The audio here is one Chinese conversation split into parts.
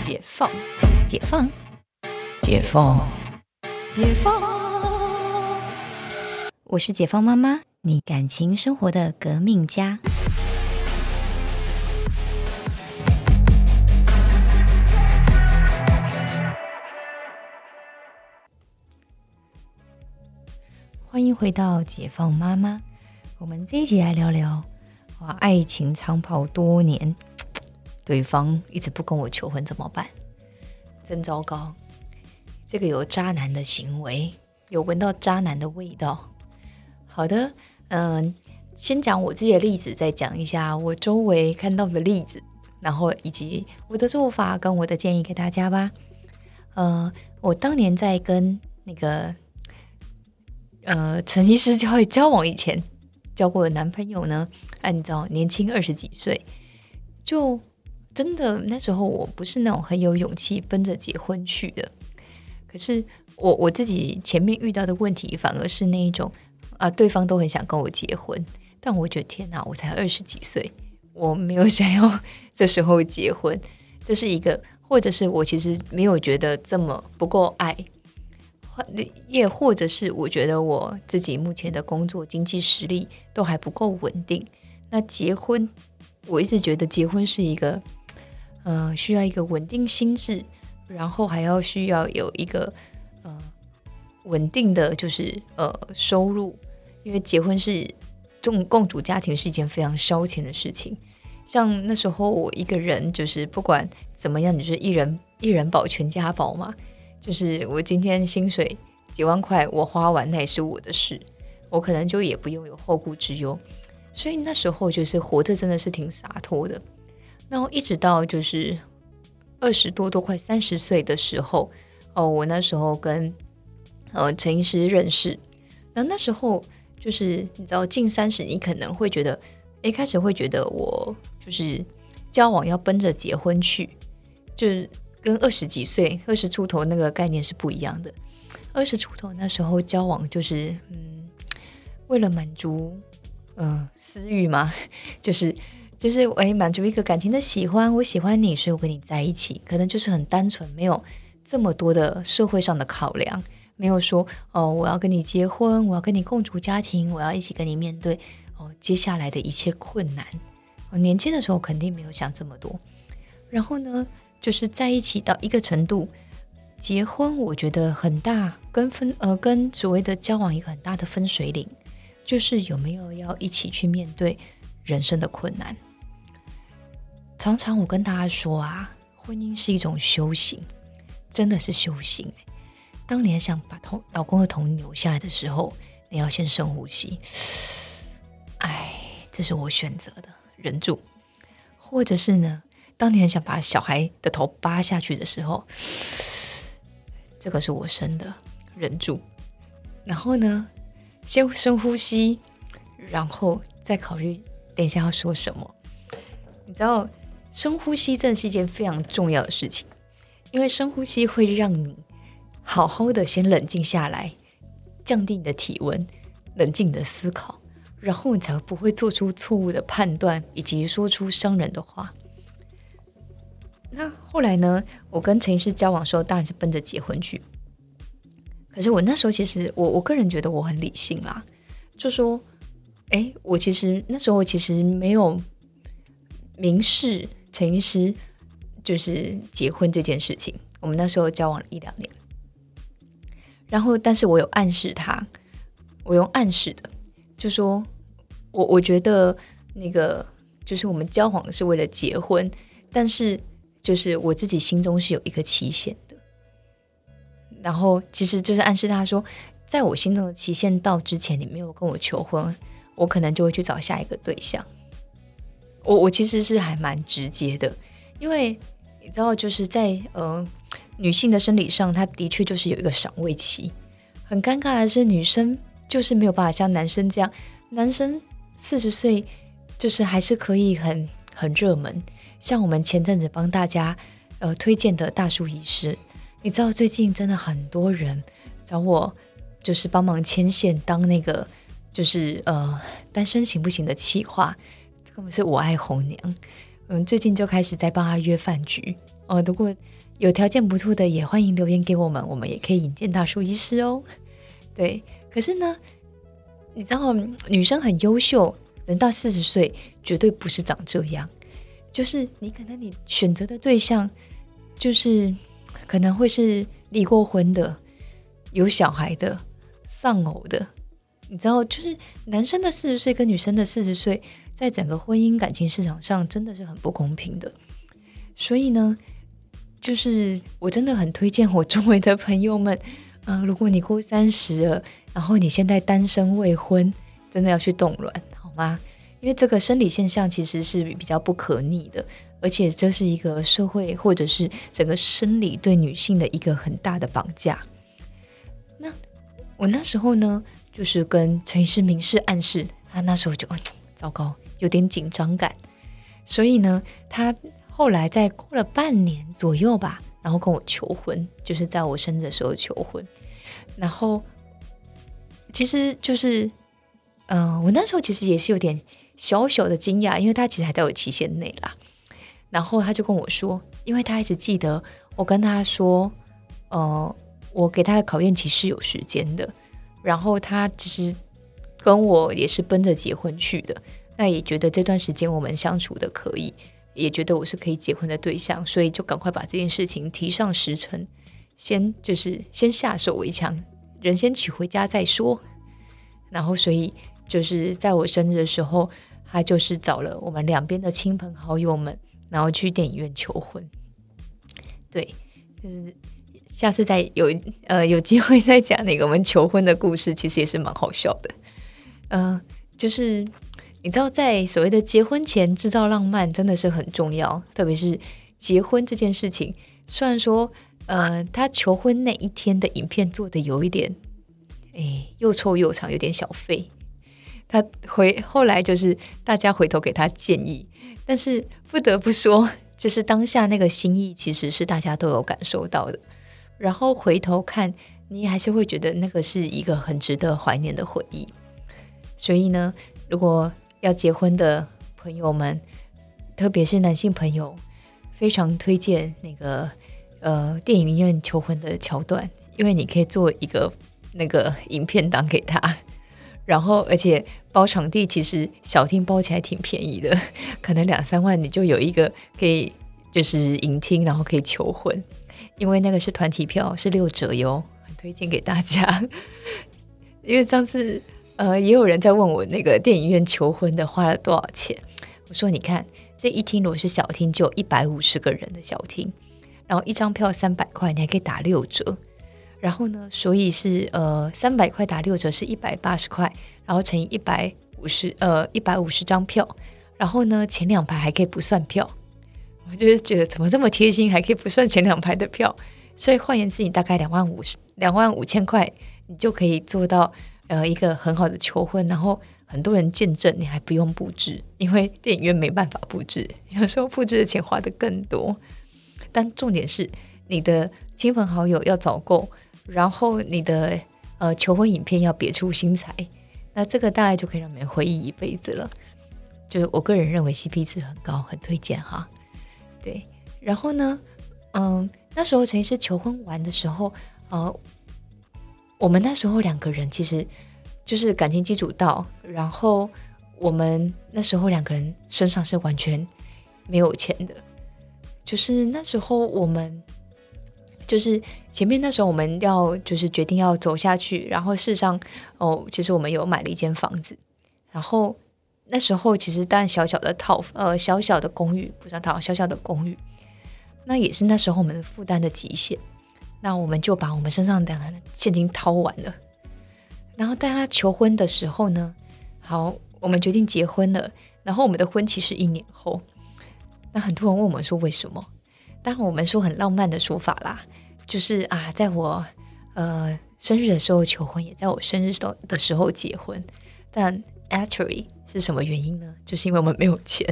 解放，解放，解放，解放。我是解放妈妈，你感情生活的革命家。欢迎回到解放妈妈，我们这一集来聊聊爱情长跑多年，对方一直不跟我求婚怎么办？真糟糕，这个有渣男的行为，有闻到渣男的味道。好的，先讲我自己的例子，再讲一下我周围看到的例子，然后以及我的做法跟我的建议给大家吧。我当年在跟那个陈医师教会交往以前，交过的男朋友呢，你知道年轻20几岁，就真的那时候我不是那种很有勇气奔着结婚去的，可是我自己前面遇到的问题反而是那一种啊，对方都很想跟我结婚，但我觉得天哪，我才20几岁，我没有想要这时候结婚，这是一个，或者是我其实没有觉得这么不够爱，也或者是我觉得我自己目前的工作经济实力都还不够稳定。那结婚，我一直觉得结婚是一个需要一个稳定心智，然后还要需要有一个稳定的就是收入，因为结婚是共组家庭是一件非常烧钱的事情。像那时候我一个人就是不管怎么样，就是一人保全家保嘛，就是我今天薪水几万块我花完那也是我的事，我可能就也不用有后顾之忧，所以那时候就是活得真的是挺洒脱的。那我一直到就是20多快30岁的时候，我那时候跟陈医师认识，然后那时候就是你知道近30，你可能会觉得一开始会觉得我就是交往要奔着结婚去，就是跟20几岁20出头那个概念是不一样的。20出头那时候交往就是为了满足私欲嘛，就是满足一个感情的喜欢，我喜欢你所以我跟你在一起，可能就是很单纯，没有这么多的社会上的考量，没有说我要跟你结婚，我要跟你共组家庭，我要一起跟你面对接下来的一切困难。年轻的时候肯定没有想这么多，然后呢就是在一起到一个程度，结婚我觉得很大跟所谓的交往一个很大的分水岭，就是有没有要一起去面对人生的困难。常常我跟大家说啊，婚姻是一种修行，真的是修行。当你想把老公的头扭下来的时候，你要先深呼吸，哎，这是我选择的，忍住。或者是呢，当你很想把小孩的头扒下去的时候，这个是我生的，忍住。然后呢，先深呼吸，然后再考虑等一下要说什么。你知道，深呼吸真的是一件非常重要的事情，因为深呼吸会让你好好的先冷静下来，降低你的体温，冷静的思考，然后你才不会做出错误的判断，以及说出伤人的话。那后来呢，我跟陈医师交往的时候当然是奔着结婚去，可是我那时候其实我个人觉得我很理性啦，就说我其实那时候其实没有明示陈医师就是结婚这件事情，我们那时候交往了1-2年，然后但是我有暗示他，我用暗示的就说我觉得那个就是我们交往是为了结婚，但是就是我自己心中是有一个期限的，然后其实就是暗示他说，在我心中的期限到之前你没有跟我求婚，我可能就会去找下一个对象。我其实是还蛮直接的，因为你知道就是在女性的生理上她的确就是有一个赏味期，很尴尬的是女生就是没有办法像男生这样，男生40岁就是还是可以很热门，像我们前阵子帮大家推荐的大叔医师，你知道最近真的很多人找我就是帮忙牵线当那个就是单身行不行的企划，这根本是我爱红娘，最近就开始在帮他约饭局，如果有条件不错的也欢迎留言给我们，我们也可以引荐大叔医师哦。对，可是呢你知道女生很优秀，人到40岁绝对不是长这样，就是你可能你选择的对象就是可能会是离过婚的，有小孩的，丧偶的，你知道就是男生的40岁跟女生的40岁在整个婚姻感情市场上真的是很不公平的。所以呢就是我真的很推荐我周围的朋友们，如果你过30了，然后你现在单身未婚，真的要去冻卵好吗？因为这个生理现象其实是比较不可逆的，而且这是一个社会或者是整个生理对女性的一个很大的绑架。那我那时候呢就是跟陈医师明示暗示，他那时候就糟糕，有点紧张感，所以呢他后来在过了半年左右吧，然后跟我求婚，就是在我生日的时候求婚。然后其实就是我那时候其实也是有点小小的惊讶，因为他其实还在我期限内啦。然后他就跟我说，因为他一直记得我跟他说我给他的考验期是有时间的，然后他其实跟我也是奔着结婚去的，那也觉得这段时间我们相处的可以，也觉得我是可以结婚的对象，所以就赶快把这件事情提上时程，先下手为强，人先娶回家再说。然后所以就是在我生日的时候，他就是找了我们两边的亲朋好友们，然后去电影院求婚。对，就是下次再有机会再讲那个我们求婚的故事，其实也是蛮好笑的。就是你知道在所谓的结婚前制造浪漫真的是很重要，特别是结婚这件事情。虽然说他求婚那一天的影片做的有一点又臭又长，有点小废，他后来就是大家回头给他建议，但是不得不说就是当下那个心意其实是大家都有感受到的，然后回头看你还是会觉得那个是一个很值得怀念的回忆。所以呢如果要结婚的朋友们，特别是男性朋友，非常推荐那个电影院求婚的桥段，因为你可以做一个那个影片档给他，然后而且包场地其实小厅包起来挺便宜的，可能2-3万你就有一个可以就是影厅，然后可以求婚，因为那个是团体票，是6折哟，很推荐给大家。因为上次也有人在问我那个电影院求婚的花了多少钱，我说你看这一厅如果是小厅就有150个人的小厅，然后一张票300块，你还可以打6折，然后呢所以是300块打6折是180块，然后乘以150张票，然后呢前两排还可以不算票，我就觉得怎么这么贴心，还可以不算前两排的票，所以换言之你大概25,000块你就可以做到一个很好的求婚，然后很多人见证，你还不用布置，因为电影院没办法布置，有时候布置的钱花的更多。但重点是你的亲朋好友要找够，然后你的求婚影片要别出心裁，那这个大概就可以让你们回忆一辈子了。就是我个人认为 CP 值很高，很推荐哈。对，然后呢那时候陈医师求婚完的时候我们那时候两个人其实就是感情基础到，然后我们那时候两个人身上是完全没有钱的，就是那时候我们就是前面那时候我们要就是决定要走下去，然后事实上其实我们有买了一间房子，然后那时候其实当然小小的公寓，那也是那时候我们负担的极限，那我们就把我们身上的现金掏完了。然后在他求婚的时候呢，好，我们决定结婚了，然后我们的婚期是1年后。那很多人问我们说为什么，当然我们说很浪漫的说法啦，就是在我生日的时候求婚，也在我生日的时候结婚。但 actually 是什么原因呢？就是因为我们没有钱，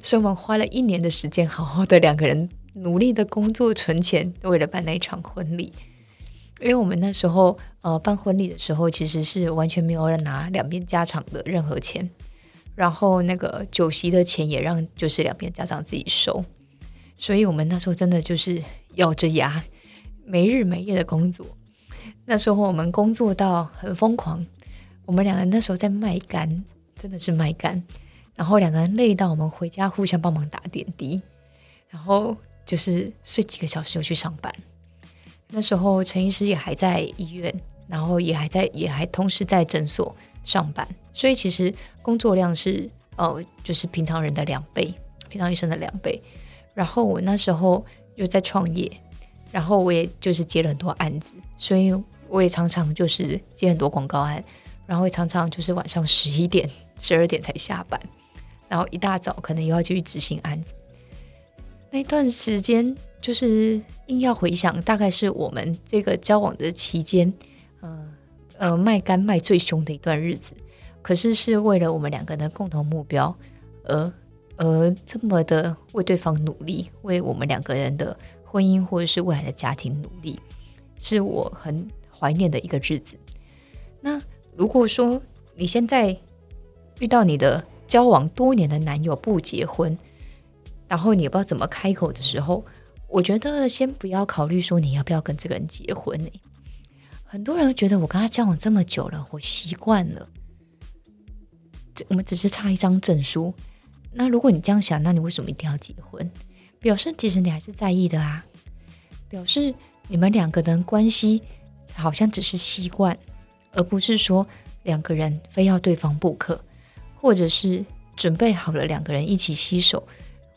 所以我们花了1年的时间好好的两个人努力的工作存钱，为了办那一场婚礼。因为我们那时候办婚礼的时候其实是完全没有人拿两边家长的任何钱，然后那个酒席的钱也让就是两边家长自己收，所以我们那时候真的就是咬着牙没日没夜的工作。那时候我们工作到很疯狂，我们两个人那时候在卖肝，真的是卖肝，然后两个人累到我们回家互相帮忙打点滴，然后就是睡几个小时就去上班。那时候陈医师也还在医院，然后也还同时在诊所上班，所以其实工作量是就是平常人的2倍，平常医生的2倍。然后我那时候又在创业，然后我也就是接了很多案子，所以我也常常就是接很多广告案，然后也常常就是晚上11点、12点才下班，然后一大早可能又要去执行案子。那段时间就是硬要回想，大概是我们这个交往的期间卖肝卖最凶的一段日子，可是是为了我们两个人的共同目标而这么的为对方努力，为我们两个人的婚姻或者是未来的家庭努力，是我很怀念的一个日子。那如果说你现在遇到你的交往多年的男友不结婚，然后你也不知道怎么开口的时候，我觉得先不要考虑说你要不要跟这个人结婚。很多人觉得我跟他交往这么久了，我习惯了，我们只是差一张证书。那如果你这样想，那你为什么一定要结婚？表示其实你还是在意的啊，表示你们两个人关系好像只是习惯，而不是说两个人非要对方不可，或者是准备好了两个人一起携手，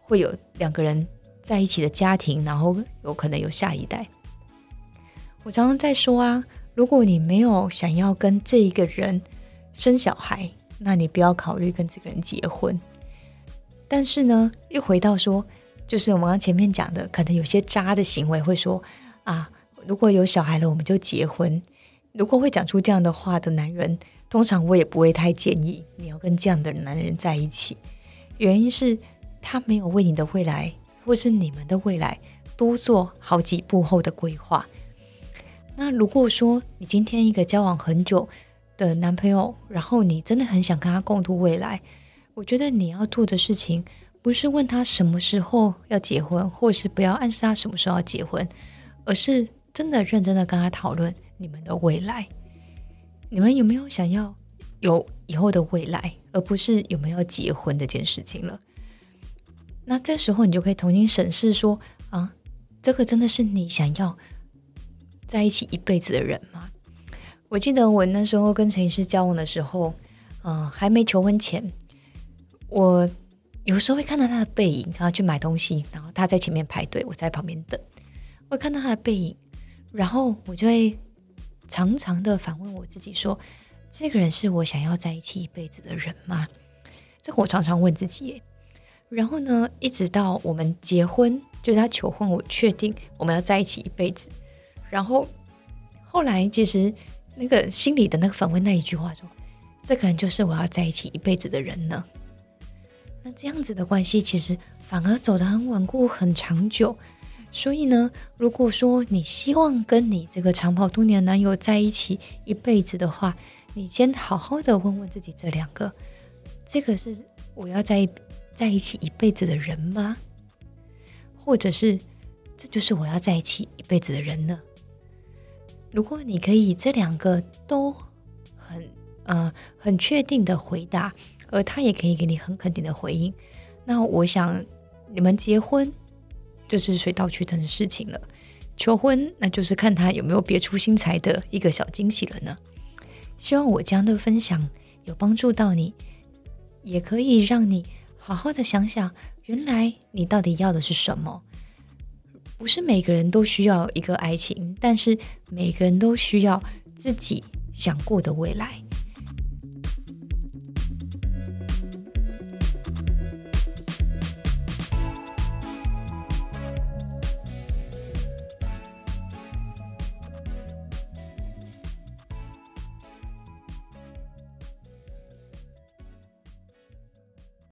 会有两个人在一起的家庭，然后有可能有下一代。我常常在说啊，如果你没有想要跟这一个人生小孩，那你不要考虑跟这个人结婚。但是呢，又回到说，就是我们刚前面讲的，可能有些渣的行为会说啊，如果有小孩了我们就结婚。如果会讲出这样的话的男人，通常我也不会太建议你要跟这样的男人在一起，原因是他没有为你的未来或是你们的未来多做好几步后的规划。那如果说你今天一个交往很久的男朋友，然后你真的很想跟他共度未来，我觉得你要做的事情不是问他什么时候要结婚，或是不要暗示他什么时候要结婚，而是真的认真的跟他讨论你们的未来，你们有没有想要有以后的未来，而不是有没有结婚这件事情了。那这时候你就可以重新审视说啊，这个真的是你想要在一起一辈子的人吗？我记得我那时候跟陈医师交往的时候还没求婚前，我有时候会看到他的背影，然后去买东西，然后他在前面排队，我在旁边等，我看到他的背影，然后我就会常常的反问我自己说，这个人是我想要在一起一辈子的人吗？这个我常常问自己耶。然后呢，一直到我们结婚，就是他求婚，我确定我们要在一起一辈子。然后后来其实那个心里的那个反问那一句话说，这个人就是我要在一起一辈子的人呢。那这样子的关系其实反而走得很稳固很长久。所以呢，如果说你希望跟你这个长跑多年的男友在一起一辈子的话，你先好好的问问自己，这两个，这个是我要在一起一辈子的人吗？或者是这就是我要在一起一辈子的人呢？如果你可以这两个都很确定的回答，而他也可以给你很肯定的回应，那我想你们结婚就是水到渠成的事情了，求婚那就是看他有没有别出心裁的一个小惊喜了呢。希望我这样的分享有帮助到你，也可以让你好好的想想，原来你到底要的是什么。不是每个人都需要一个爱情，但是每个人都需要自己想过的未来。